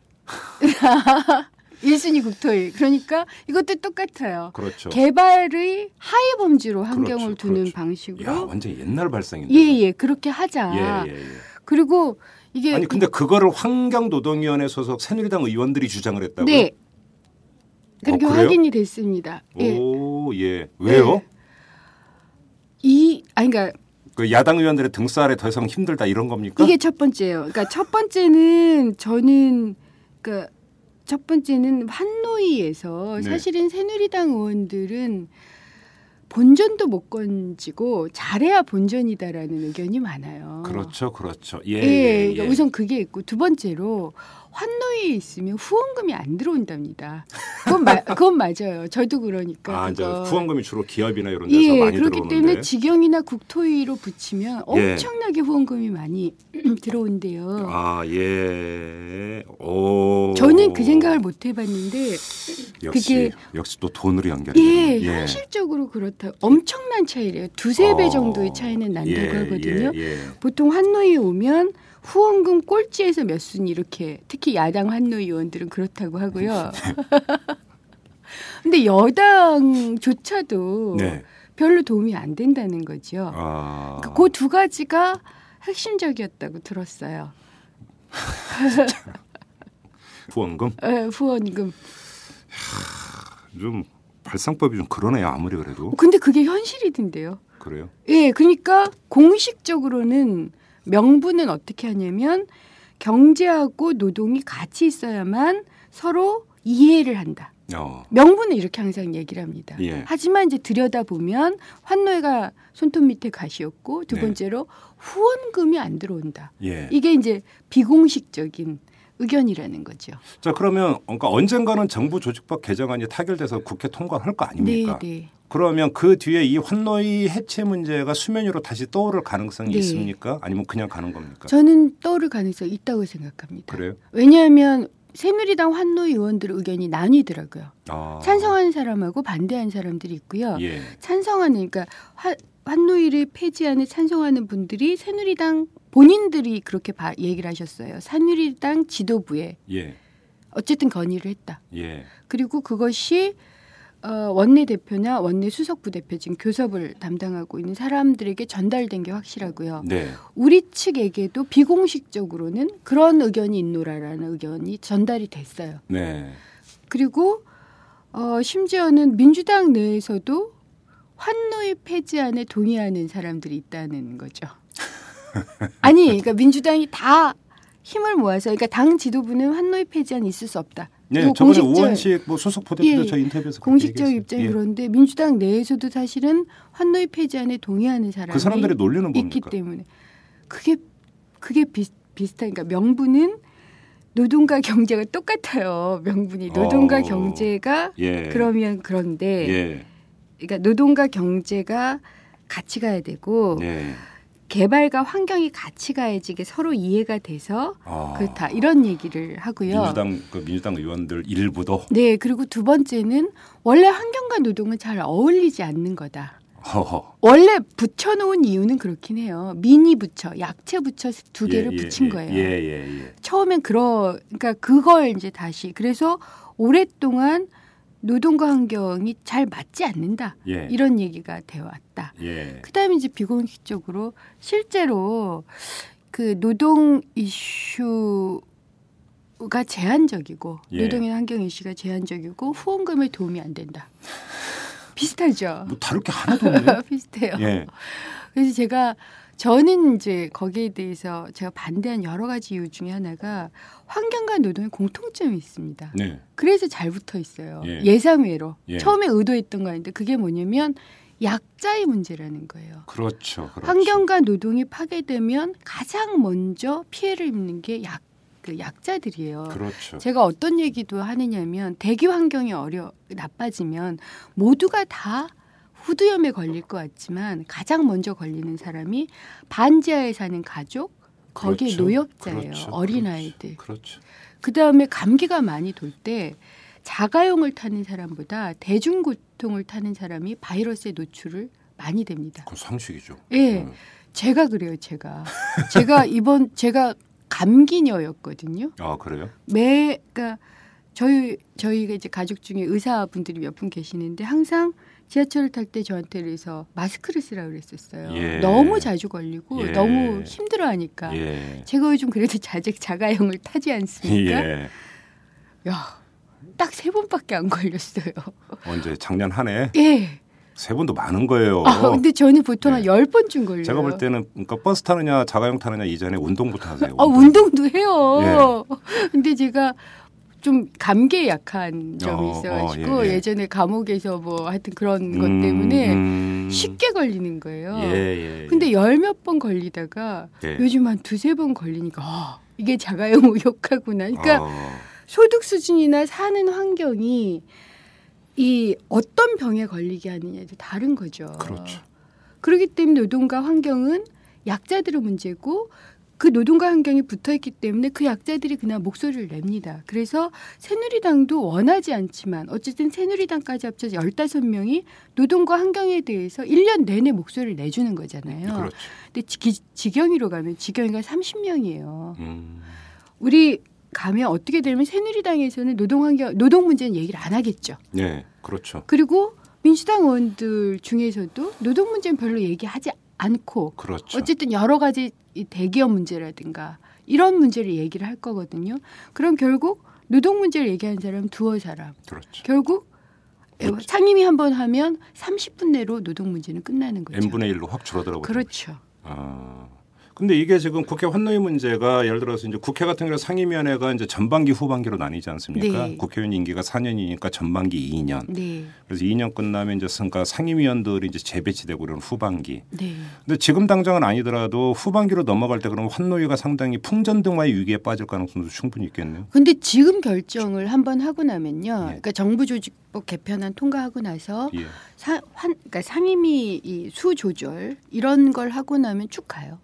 일 순위 국토위. 그러니까 이것도 똑같아요. 그렇죠. 개발의 하위 범주로 환경을 그렇죠. 두는 그렇죠. 방식으로. 야, 완전 옛날 발상인데. 예예. 예. 그렇게 하자. 예, 예, 예. 그리고 이게 아니 근데 그거를 환경노동위원회 소속 새누리당 의원들이 주장을 했다고요? 네. 그렇게 어, 확인이 됐습니다. 오, 예. 예. 왜요? 예. 이 아니 그러니까 그 야당 의원들의 등살에 더 이상 힘들다 이런 겁니까? 이게 첫 번째예요. 그러니까 첫 번째는 저는 그러니까 첫 번째는 환노위에서 네. 사실은 새누리당 의원들은 본전도 못 건지고 잘해야 본전이다라는 의견이 많아요. 그렇죠. 그렇죠. 예, 예, 예. 우선 그게 있고 두 번째로 환노위에 있으면 후원금이 안 들어온답니다. 그건, 마, 그건 맞아요. 저도 그러니까. 아, 이제 후원금이 주로 기업이나 이런 데서 예, 많이 들어오는데. 그렇기 때문에 직영이나 국토위로 붙이면 엄청나게 예. 후원금이 많이 들어온대요. 아, 예. 오. 저는 그 생각을 못 해봤는데. 역시, 그게 역시 또 돈으로 연결해요. 예, 예, 현실적으로 그렇다. 엄청난 차이래요. 두세 배 어. 정도의 차이는 난다고 예, 하거든요. 예, 예. 보통 환노위에 오면 후원금 꼴찌에서 몇 순위 이렇게 특히 야당 환노 의원들은 그렇다고 하고요. 근데 여당조차도 네. 별로 도움이 안 된다는 거죠. 아... 그 두 가지가 핵심적이었다고 들었어요. 후원금? 네, 후원금. 이야, 좀 발상법이 좀 그러네요. 아무리 그래도. 근데 그게 현실이던데요. 그래요? 예, 그러니까 공식적으로는 명분은 어떻게 하냐면 경제하고 노동이 같이 있어야만 서로 이해를 한다. 어. 명분은 이렇게 항상 얘기를 합니다. 예. 하지만 이제 들여다보면 환노회가 손톱 밑에 가시였고 두 번째로 네. 후원금이 안 들어온다. 예. 이게 이제 비공식적인 의견이라는 거죠. 자, 그러면 그러니까 언젠가는 정부 조직법 개정안이 타결돼서 국회 통과할 거 아닙니까? 네, 네. 그러면 그 뒤에 이 환노위 해체 문제가 수면 위로 다시 떠오를 가능성이 네. 있습니까? 아니면 그냥 가는 겁니까? 저는 떠오를 가능성이 있다고 생각합니다. 그래요? 왜냐하면 새누리당 환노위 의원들 의견이 나뉘더라고요. 아. 찬성하는 사람하고 반대하는 사람들이 있고요. 예. 찬성하는 그러니까 화, 환노위를 폐지안에 찬성하는 분들이 새누리당 본인들이 그렇게 바, 얘기를 하셨어요. 새누리당 지도부에 예. 어쨌든 건의를 했다. 예. 그리고 그것이 어, 원내대표나 원내수석부대표 지금 교섭을 담당하고 있는 사람들에게 전달된 게 확실하고요. 네. 우리 측에게도 비공식적으로는 그런 의견이 있노라라는 의견이 전달이 됐어요. 네. 그리고 어, 심지어는 민주당 내에서도 환노위 폐지안에 동의하는 사람들이 있다는 거죠. 아니 그러니까 민주당이 다 힘을 모아서 그러니까 당 지도부는 환노위 폐지안이 있을 수 없다. 네, 뭐 저번에 우원식 뭐 수석 부대표도 예, 저 인터뷰에서 공식적 입장이 예. 그런데 민주당 내에서도 사실은 환노위 폐지안에 동의하는 사람이 그 사람들의 논리는 있기 뭡니까? 때문에 그게 그게 비, 비슷하니까 명분은 노동과 경제가 똑같아요. 명분이 노동과 오, 경제가 예. 그러면 그런데 예. 그러니까 노동과 경제가 같이 가야 되고. 예. 개발과 환경이 같이 가야지 이게 서로 이해가 돼서 아. 그렇다 이런 얘기를 하고요. 민주당 그 민주당 의원들 일부도. 네, 그리고 두 번째는 원래 환경과 노동은 잘 어울리지 않는 거다. 허허. 원래 붙여놓은 이유는 그렇긴 해요. 미니 부처, 약체 부처 두 개를 예, 예, 붙인 예, 거예요. 예, 예, 예. 처음엔 그러 그러니까 그걸 이제 다시 그래서 오랫동안. 노동과 환경이 잘 맞지 않는다. 예. 이런 얘기가 되어왔다. 예. 그다음에 이제 비공식적으로 실제로 그 노동 이슈가 제한적이고 예. 노동의 환경 이슈가 제한적이고 후원금에 도움이 안 된다. 비슷하죠. 뭐 다를 게 하나도 없네요. 비슷해요. 예. 그래서 제가 저는 이제 거기에 대해서 제가 반대한 여러 가지 이유 중에 하나가 환경과 노동의 공통점이 있습니다. 네. 그래서 잘 붙어 있어요. 예. 예상외로. 예. 처음에 의도했던 거 아닌데 그게 뭐냐면 약자의 문제라는 거예요. 그렇죠. 그렇죠. 환경과 노동이 파괴되면 가장 먼저 피해를 입는 게 약, 그 약자들이에요. 그렇죠. 제가 어떤 얘기도 하느냐면 대기 환경이 어려 나빠지면 모두가 다 후두염에 걸릴 것 같지만 가장 먼저 걸리는 사람이 반지하에 사는 가족, 거기에 그렇죠. 노약자예요. 그렇죠. 어린아이들. 그렇죠. 그다음에 감기가 많이 돌 때 자가용을 타는 사람보다 대중교통을 타는 사람이 바이러스에 노출을 많이 됩니다. 그건 상식이죠. 예. 음. 제가 그래요. 제가. 제가 이번 제가 감기녀였거든요. 아, 그래요? 매 그러니까 저희 저희가 이제 가족 중에 의사분들이 몇 분 계시는데 항상 지하철을 탈 때 저한테 그래서 마스크를 쓰라고 그랬었어요. 예. 너무 자주 걸리고 예. 너무 힘들어하니까. 예. 제가 요즘 그래도 자직 자가용을 타지 않습니까? 예. 야, 딱 세 번밖에 안 걸렸어요. 언제 작년 한 해? 예. 세 번도 많은 거예요. 아, 근데 저는 보통 예. 한 열 번쯤 걸려요. 제가 볼 때는 그러니까 버스 타느냐 자가용 타느냐 이전에 운동부터 하세요. 운동. 아, 운동도 해요. 예. 근데 제가 좀 감기에 약한 점이 어, 있어가지고 어, 예, 예. 예전에 감옥에서 뭐 하여튼 그런 음, 것 때문에 음. 쉽게 걸리는 거예요. 예, 예, 근데 예. 열 몇 번 걸리다가 예. 요즘 한 두세 번 걸리니까 어, 이게 자가용 의료카구나. 그러니까 어. 소득 수준이나 사는 환경이 이 어떤 병에 걸리게 하느냐도 다른 거죠. 그렇죠. 그렇기 때문에 노동과 환경은 약자들의 문제고 그 노동과 환경이 붙어있기 때문에 그 약자들이 그냥 목소리를 냅니다. 그래서 새누리당도 원하지 않지만 어쨌든 새누리당까지 합쳐서 열다섯 명이 노동과 환경에 대해서 일 년 내내 목소리를 내주는 거잖아요. 그렇죠. 근데 지, 지경이로 가면 지경이가 삼십 명이에요. 음. 우리 가면 어떻게 되면 새누리당에서는 노동 환경, 노동 문제는 얘기를 안 하겠죠. 네, 그렇죠. 그리고 민주당 의원들 중에서도 노동 문제는 별로 얘기하지 않고 그렇죠. 어쨌든 여러 가지 이 대기업 문제라든가 이런 문제를 얘기를 할 거거든요. 그럼 결국 노동 문제를 얘기하는 사람 두어 사람. 그렇죠. 결국 그렇죠. 상임위 한번 하면 삼십 분 내로 노동 문제는 끝나는 거죠. 엔 분의 일로 확 줄어들어요. 그렇죠. 아. 근데 이게 지금 국회 환노위 문제가 예를 들어서 이제 국회 같은 경우 상임위원회가 이제 전반기 후반기로 나뉘지 않습니까? 네. 국회의원 임기가 사 년이니까 전반기 이 년. 네. 그래서 이 년 끝나면 이제 그러니까 상임위원들이 이제 재배치되고 이런 후반기. 네. 근데 지금 당장은 아니더라도 후반기로 넘어갈 때 그럼 환노위가 상당히 풍전등화의 위기에 빠질 가능성도 충분히 있겠네요. 근데 지금 결정을 한번 하고 나면요. 네. 그러니까 정부 조직법 개편안 통과하고 나서 예. 사, 환, 그러니까 상임위 이 수 조절 이런 걸 하고 나면 쭉 가요.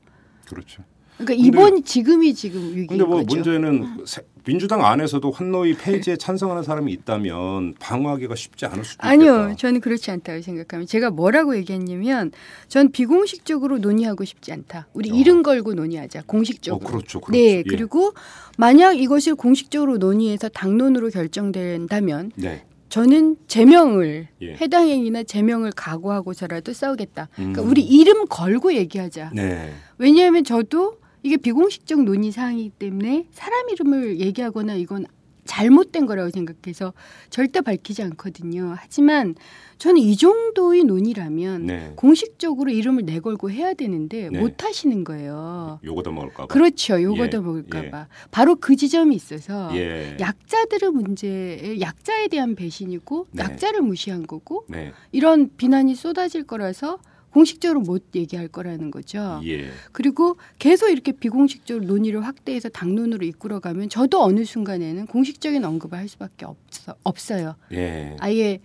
그렇죠. 그러니까 이번 지금이 지금 위기인 근데 뭐 거죠. 문제는 음. 민주당 안에서도 환노위 폐지에 찬성하는 사람이 있다면 방어하기가 쉽지 않을 수도 아니요, 있겠다. 아니요. 저는 그렇지 않다고 생각합니다. 제가 뭐라고 얘기했냐면 전 비공식적으로 논의하고 싶지 않다. 우리 어. 이름 걸고 논의하자. 공식적으로. 어, 그렇죠, 그렇죠. 네. 예. 그리고 만약 이것이 공식적으로 논의해서 당론으로 결정된다면 네. 저는 제명을 예. 해당 행위나 제명을 각오하고서라도 싸우겠다. 그러니까 음. 우리 이름 걸고 얘기하자. 네. 왜냐하면 저도 이게 비공식적 논의 사항이기 때문에 사람 이름을 얘기하거나 이건 잘못된 거라고 생각해서 절대 밝히지 않거든요. 하지만 저는 이 정도의 논의라면 네. 공식적으로 이름을 내걸고 해야 되는데 네. 못 하시는 거예요. 요거 더 먹을까 봐. 그렇죠. 요거 예. 더 먹을까 예. 봐. 바로 그 지점이 있어서 예. 약자들의 문제, 약자에 대한 배신이고 네. 약자를 무시한 거고 네. 이런 비난이 쏟아질 거라서 공식적으로 못 얘기할 거라는 거죠. 예. 그리고 계속 이렇게 비공식적으로 논의를 확대해서 당론으로 이끌어가면 저도 어느 순간에는 공식적인 언급을 할 수밖에 없어, 없어요. 예. 아예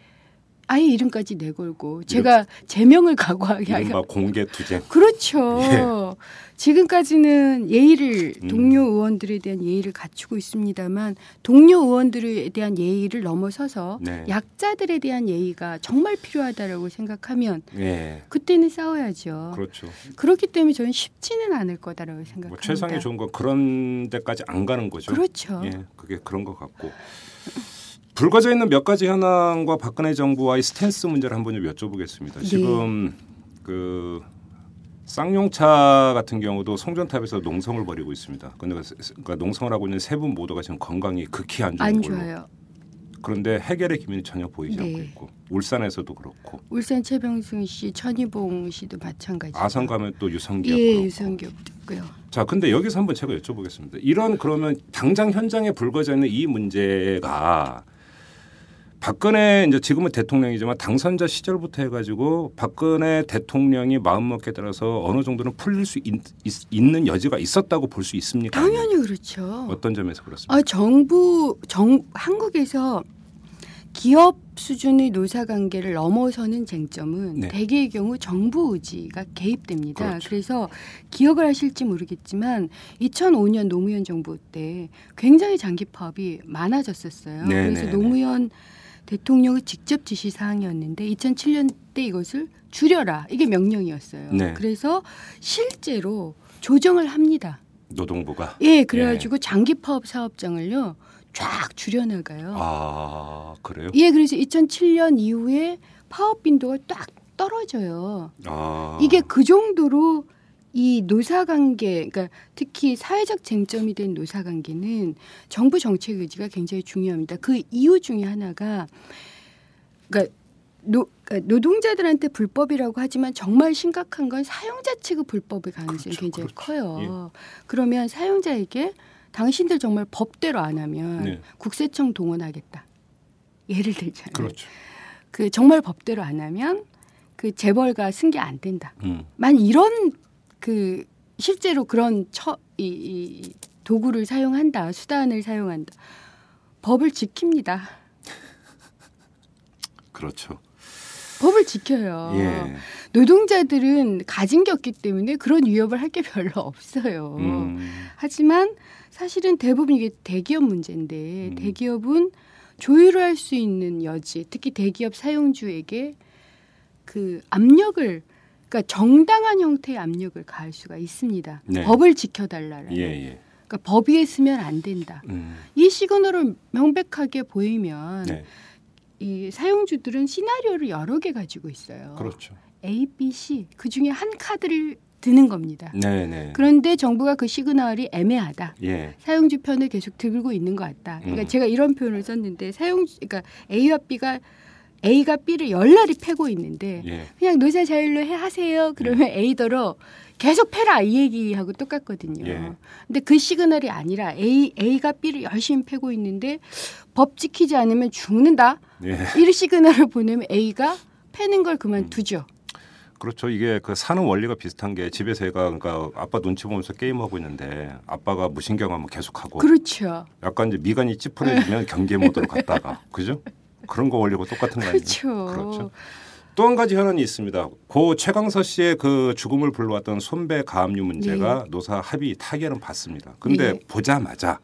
아예 이름까지 내걸고 제가 제명을 각오하게 하고. 이른바 공개투쟁. 그렇죠. 예. 지금까지는 예의를 동료 의원들에 대한 예의를 갖추고 있습니다만 동료 의원들에 대한 예의를 넘어서서 네. 약자들에 대한 예의가 정말 필요하다라고 생각하면 예. 그때는 싸워야죠. 그렇죠. 그렇기 때문에 저는 쉽지는 않을 거다라고 생각합니다. 뭐 최상의 좋은 건 그런 데까지 안 가는 거죠. 그렇죠. 예, 그게 그런 것 같고. 불거져 있는 몇 가지 현황과 박근혜 정부와의 스탠스 문제를 한번 좀 여쭤보겠습니다. 예. 지금 그 쌍용차 같은 경우도 송전탑에서 농성을 벌이고 있습니다. 그러니까 농성을 하고 있는 세 분 모두가 지금 건강이 극히 안 좋은 안 걸로. 좋아요. 그런데 해결의 기미는 전혀 보이지 네. 않고 있고 울산에서도 그렇고. 울산 최병승 씨, 천희봉 씨도 마찬가지. 아산 가면 또 유성기업. 예, 유성기업도 있고요. 자, 근데 여기서 한번 제가 여쭤보겠습니다. 이런 그러면 당장 현장에 불거져 있는 이 문제가 박근혜 이제 지금은 대통령이지만 당선자 시절부터 해가지고 박근혜 대통령이 마음먹기에 따라서 어느 정도는 풀릴 수 있, 있, 있는 여지가 있었다고 볼 수 있습니까? 당연히 그렇죠. 어떤 점에서 그렇습니까? 아, 정부 정 한국에서 기업 수준의 노사관계를 넘어서는 쟁점은 네. 대개의 경우 정부 의지가 개입됩니다. 그렇죠. 그래서 기억을 하실지 모르겠지만 이천오 년 노무현 정부 때 굉장히 장기 파업이 많아졌었어요. 네, 그래서 네, 노무현 네. 대통령의 직접 지시사항이었는데 이천칠 년 때 이것을 줄여라. 이게 명령이었어요. 네. 그래서 실제로 조정을 합니다. 노동부가? 예, 그래가지고 네. 장기파업 사업장을요. 쫙 줄여나가요. 아, 그래요? 예, 그래서 이천칠 년 이후에 파업 빈도가 딱 떨어져요. 아. 이게 그 정도로 이 노사관계, 그러니까 특히 사회적 쟁점이 된 노사관계는 정부 정책 의지가 굉장히 중요합니다. 그 이유 중에 하나가, 그러니까 노, 노동자들한테 불법이라고 하지만 정말 심각한 건 사용자 측의 불법의 가능성이 그렇죠, 굉장히 그렇죠. 커요. 예. 그러면 사용자에게 당신들 정말 법대로 안 하면 네. 국세청 동원하겠다. 예를 들잖아요. 그렇죠. 그 정말 법대로 안 하면 그 재벌가 승계 안 된다. 음. 만 이런 그 실제로 그런 처, 이, 이 도구를 사용한다. 수단을 사용한다. 법을 지킵니다. 그렇죠. 법을 지켜요. 예. 노동자들은 가진 게 없기 때문에 그런 위협을 할 게 별로 없어요. 음. 하지만 사실은 대부분 이게 대기업 문제인데 음. 대기업은 조율을 할 수 있는 여지, 특히 대기업 사용주에게 그 압력을, 그러니까 정당한 형태의 압력을 가할 수가 있습니다. 네. 법을 지켜달라라는. 예, 예. 그러니까 법 위에 쓰면 안 된다. 음. 이 시그널을 명백하게 보이면 네. 이 사용주들은 시나리오를 여러 개 가지고 있어요. 그렇죠. A, B, C 그중에 한 카드를 드는 겁니다. 네네. 그런데 정부가 그 시그널이 애매하다. 예. 사용주 편을 계속 들고 있는 것 같다. 그러니까 음. 제가 이런 표현을 썼는데 사용주, 그러니까 A와 B가 A가 B를 열날이 패고 있는데 예. 그냥 노사 자율로 해 하세요. 그러면 예. A더러 계속 패라 이 얘기하고 똑같거든요. 예. 근데 그 시그널이 아니라 A, A가 B를 열심히 패고 있는데 법 지키지 않으면 죽는다. 예. 이 시그널을 보내면 A가 패는 걸 그만두죠. 음. 그렇죠. 이게 그 사는 원리가 비슷한 게 집에서 애가 그러니까 아빠 눈치 보면서 게임하고 있는데 아빠가 무신경하면 계속하고. 그렇죠. 약간 이제 미간이 찌푸려지면 경계 모드로 갔다가. 그죠? 그런 거 원리고 똑같은 거 아니에요? 그렇죠. 그렇죠. 또 한 가지 현안이 있습니다. 고 최강서 씨의 그 죽음을 불러왔던 손배 가압류 문제가 네. 노사 합의 타결은 받습니다. 그런데 네. 보자마자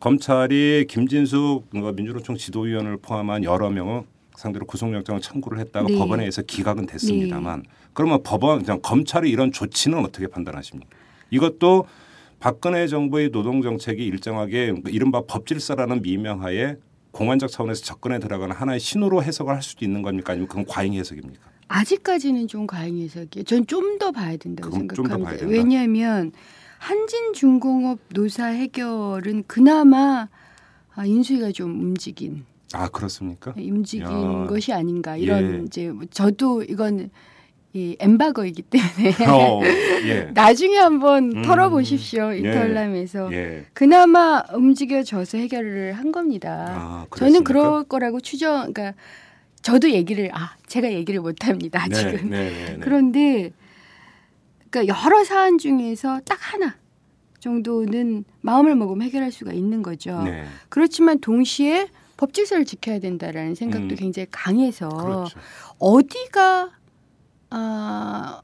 검찰이 김진숙 민주노총 지도위원을 포함한 여러 명을 상대로 구속영장을 청구를 했다가 네. 법원에 의해서 기각은 됐습니다만 네. 그러면 법원, 검찰이 이런 조치는 어떻게 판단하십니까? 이것도 박근혜 정부의 노동정책이 일정하게 이른바 법질서라는 미명하에 공안적 차원에서 접근에 들어가는 하나의 신호로 해석을 할 수도 있는 겁니까? 아니면 그건 과잉 해석입니까? 아직까지는 좀 과잉 해석이에요. 전 좀 더 봐야 된다고 생각합니다. 봐야 된다. 왜냐하면 한진중공업 노사 해결은 그나마 인수위가 좀 움직인. 아, 그렇습니까? 움직인 야. 것이 아닌가. 이런 예. 이제 저도 이건 이 엠바거이기 때문에 어, 예. 나중에 한번 음, 털어보십시오. 이털남에서 예. 예. 그나마 움직여져서 해결을 한 겁니다. 아, 저는 그럴 거라고 추정. 그러니까 저도 얘기를 아 제가 얘기를 못 합니다. 네, 지금 네, 네, 네. 그런데 그러니까 여러 사안 중에서 딱 하나 정도는 마음을 먹으면 해결할 수가 있는 거죠. 네. 그렇지만 동시에 법질서를 지켜야 된다라는 생각도 음. 굉장히 강해서 그렇죠. 어디가 아,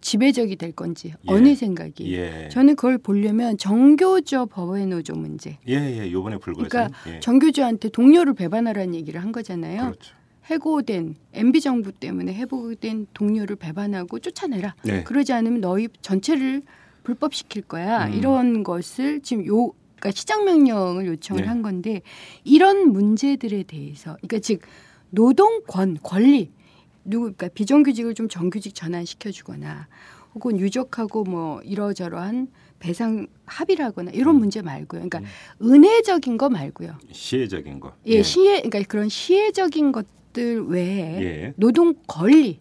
지배적이 될 건지 예. 어느 생각이 예. 저는 그걸 보려면 정교조 법외 노조 문제 예예 요번에 예. 불거진 그러니까 예. 정교조한테 동료를 배반하라는 얘기를 한 거잖아요. 그렇죠. 해고된 엠비 정부 때문에 해고된 동료를 배반하고 쫓아내라. 예. 그러지 않으면 너희 전체를 불법시킬 거야. 음. 이런 것을 지금 요 그러니까 시정 명령을 요청을 예. 한 건데 이런 문제들에 대해서 그러니까 즉 노동권 권리 누구, 그러니까 비정규직을 좀 정규직 전환시켜주거나 혹은 유족하고 뭐 이러저러한 배상 합의라거나 이런 문제 말고요. 그러니까 음. 은혜적인 거 말고요. 시혜적인 거. 예, 예. 시혜 그러니까 그런 시혜적인 것들 외에 예. 노동 권리,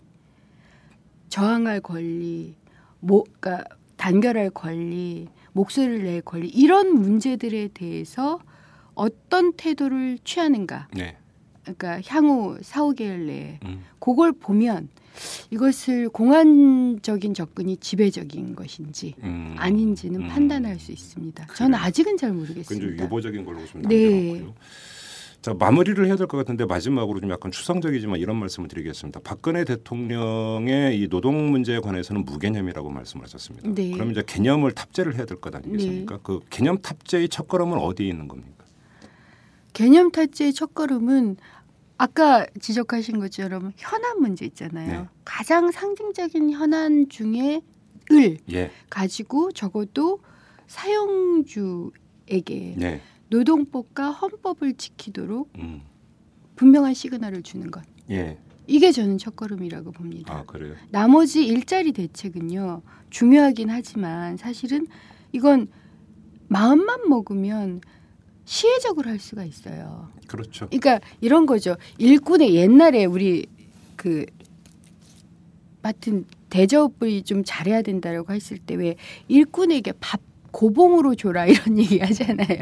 저항할 권리, 뭐, 그러니까 단결할 권리, 목소리를 낼 권리 이런 문제들에 대해서 어떤 태도를 취하는가. 네. 그러니까 향후 사오 개월 내에 음. 그걸 보면 이것을 공안적인 접근이 지배적인 것인지 음. 아닌지는 음. 판단할 수 있습니다. 그래. 저는 아직은 잘 모르겠습니다. 근데 유보적인 걸로 좀 남겨놓고요. 네. 자, 마무리를 해야 될 것 같은데 마지막으로 좀 약간 추상적이지만 이런 말씀을 드리겠습니다. 박근혜 대통령의 이 노동 문제에 관해서는 무개념이라고 말씀을 하셨습니다. 네. 그럼 이제 개념을 탑재를 해야 될 것 아니겠습니까? 네. 그 개념 탑재의 첫걸음은 어디에 있는 겁니까? 개념 탑재의 첫걸음은 아까 지적하신 것처럼 현안 문제 있잖아요. 네. 가장 상징적인 현안 중에 을 예. 가지고 적어도 사용주에게 네. 노동법과 헌법을 지키도록 음. 분명한 시그널을 주는 것. 예. 이게 저는 첫걸음이라고 봅니다. 아, 그래요? 나머지 일자리 대책은요. 중요하긴 하지만 사실은 이건 마음만 먹으면 시혜적으로 할 수가 있어요. 그렇죠. 그러니까 이런 거죠. 일꾼의 옛날에 우리 그 맡은 대접을 좀 잘해야 된다라고 했을 때 왜 일꾼에게 밥 고봉으로 줘라 이런 얘기 하잖아요.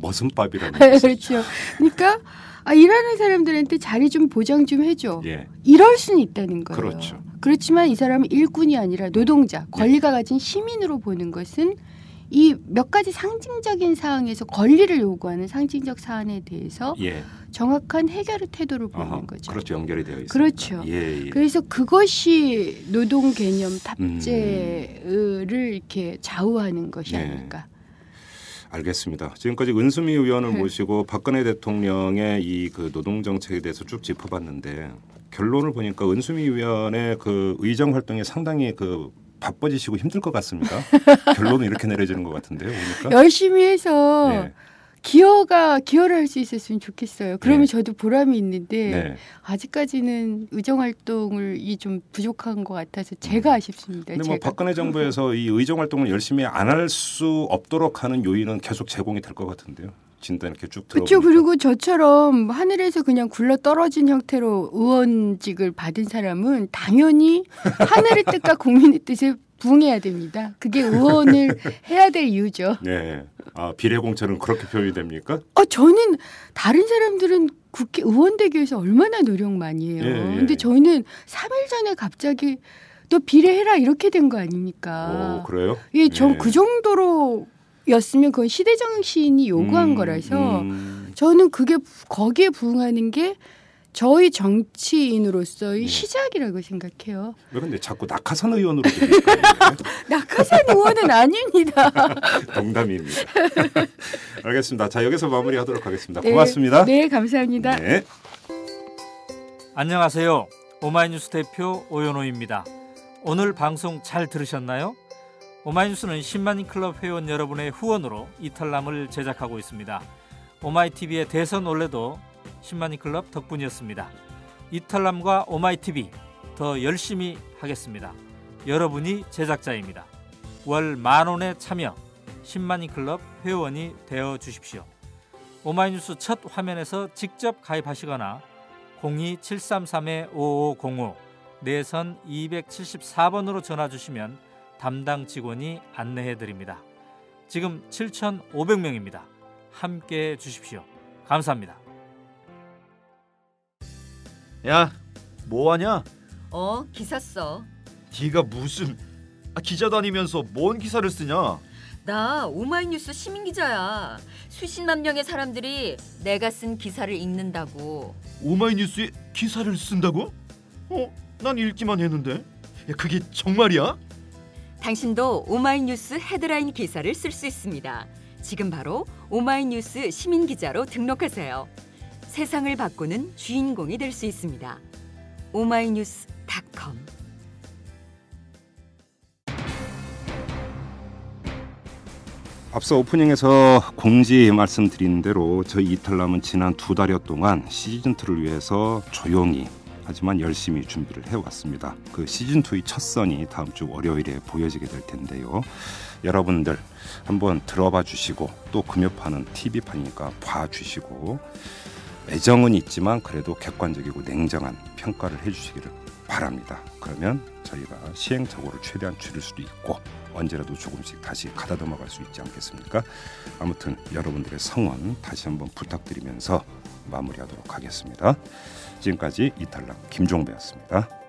무슨 밥이라는 거죠. 그렇죠. 그러니까 아, 일하는 사람들한테 자리 좀 보장 좀 해줘. 예. 이럴 수는 있다는 거예요. 그렇죠. 그렇지만 이 사람은 일꾼이 아니라 노동자, 권리가 가진 시민으로 보는 것은 이 몇 가지 상징적인 사항에서 권리를 요구하는 상징적 사안에 대해서 예. 정확한 해결의 태도를 보이는 어허, 거죠. 그렇죠. 연결이 되어 있습니다. 그렇죠. 예, 예. 그래서 그것이 노동 개념 탑재를 음. 이렇게 좌우하는 것이 예. 아닐까. 알겠습니다. 지금까지 은수미 의원을 네. 모시고 박근혜 대통령의 이 그 노동 정책에 대해서 쭉 짚어봤는데 결론을 보니까 은수미 의원의 그 의정 활동에 상당히 그 바빠지시고 힘들 것 같습니다. 결론은 이렇게 내려지는 것 같은데요. 보니까. 열심히 해서 네. 기여가 기여를 할 수 있었으면 좋겠어요. 그러면 네. 저도 보람이 있는데 네. 아직까지는 의정 활동을 이 좀 부족한 것 같아서 제가 음. 아쉽습니다. 근데 뭐 제가. 박근혜 정부에서 이 의정 활동을 열심히 안 할 수 없도록 하는 요인은 계속 제공이 될 것 같은데요. 진단 이렇게 쭉 들어. 그렇죠. 그리고 저처럼 하늘에서 그냥 굴러 떨어진 형태로 의원직을 받은 사람은 당연히 하늘의 뜻과 국민의 뜻에 부응해야 됩니다. 그게 의원을 해야 될 이유죠. 네. 아, 비례공천은 그렇게 표현이 됩니까? 어, 저는 다른 사람들은 국회 의원 되기 위해서 얼마나 노력 많이 해요. 그런데 예, 예. 저는 삼 일 전에 갑자기 너 비례해라 이렇게 된 거 아닙니까? 오, 그래요? 예, 전 그 예. 정도로. 였으면 그건 시대정신이 요구한 음, 거라서 음. 저는 그게 거기에 부응하는 게 저희 정치인으로서의 네. 시작이라고 생각해요. 왜 근데 자꾸 낙하산 의원으로 낙하산 의원은 아닙니다. 농담입니다. 알겠습니다. 자, 여기서 마무리하도록 하겠습니다. 네, 고맙습니다. 네, 감사합니다. 네. 안녕하세요. 오마이뉴스 대표 오연호입니다. 오늘 방송 잘 들으셨나요? 오마이뉴스는 십만인클럽 회원 여러분의 후원으로 이털남을 제작하고 있습니다. 오마이티비의 대선 올레도 십만인클럽 덕분이었습니다. 이털남과 오마이티비 더 열심히 하겠습니다. 여러분이 제작자입니다. 월 만원에 참여 십만인클럽 회원이 되어주십시오. 오마이뉴스 첫 화면에서 직접 가입하시거나 공이 칠삼삼 오오공오 내선 이백칠십사 번으로 전화주시면 담당 직원이 안내해드립니다. 지금 칠천오백 명입니다. 함께해 주십시오. 감사합니다. 야, 뭐하냐? 어, 기사 써. 네가 무슨 아, 기자 다니면서 뭔 기사를 쓰냐? 나 오마이뉴스 시민기자야. 수십만 명의 사람들이 내가 쓴 기사를 읽는다고. 오마이뉴스에 기사를 쓴다고? 어, 난 읽기만 했는데. 야, 그게 정말이야? 당신도 오마이뉴스 헤드라인 기사를 쓸 수 있습니다. 지금 바로 오마이뉴스 시민기자로 등록하세요. 세상을 바꾸는 주인공이 될 수 있습니다. 오마이뉴스 닷컴 앞서 오프닝에서 공지 말씀드린 대로 저희 이탈남은 지난 두 달여 동안 시즌이를 위해서 조용히 하지만 열심히 준비를 해왔습니다. 그 시즌이의 첫 선이 다음 주 월요일에 보여지게 될 텐데요. 여러분들 한번 들어봐 주시고 또 금요판은 티비판이니까 봐주시고 애정은 있지만 그래도 객관적이고 냉정한 평가를 해주시기를 바랍니다. 그러면 저희가 시행착오를 최대한 줄일 수도 있고 언제라도 조금씩 다시 가다듬어 갈 수 있지 않겠습니까? 아무튼 여러분들의 성원 다시 한번 부탁드리면서 마무리하도록 하겠습니다. 지금까지 이털남 김종배였습니다.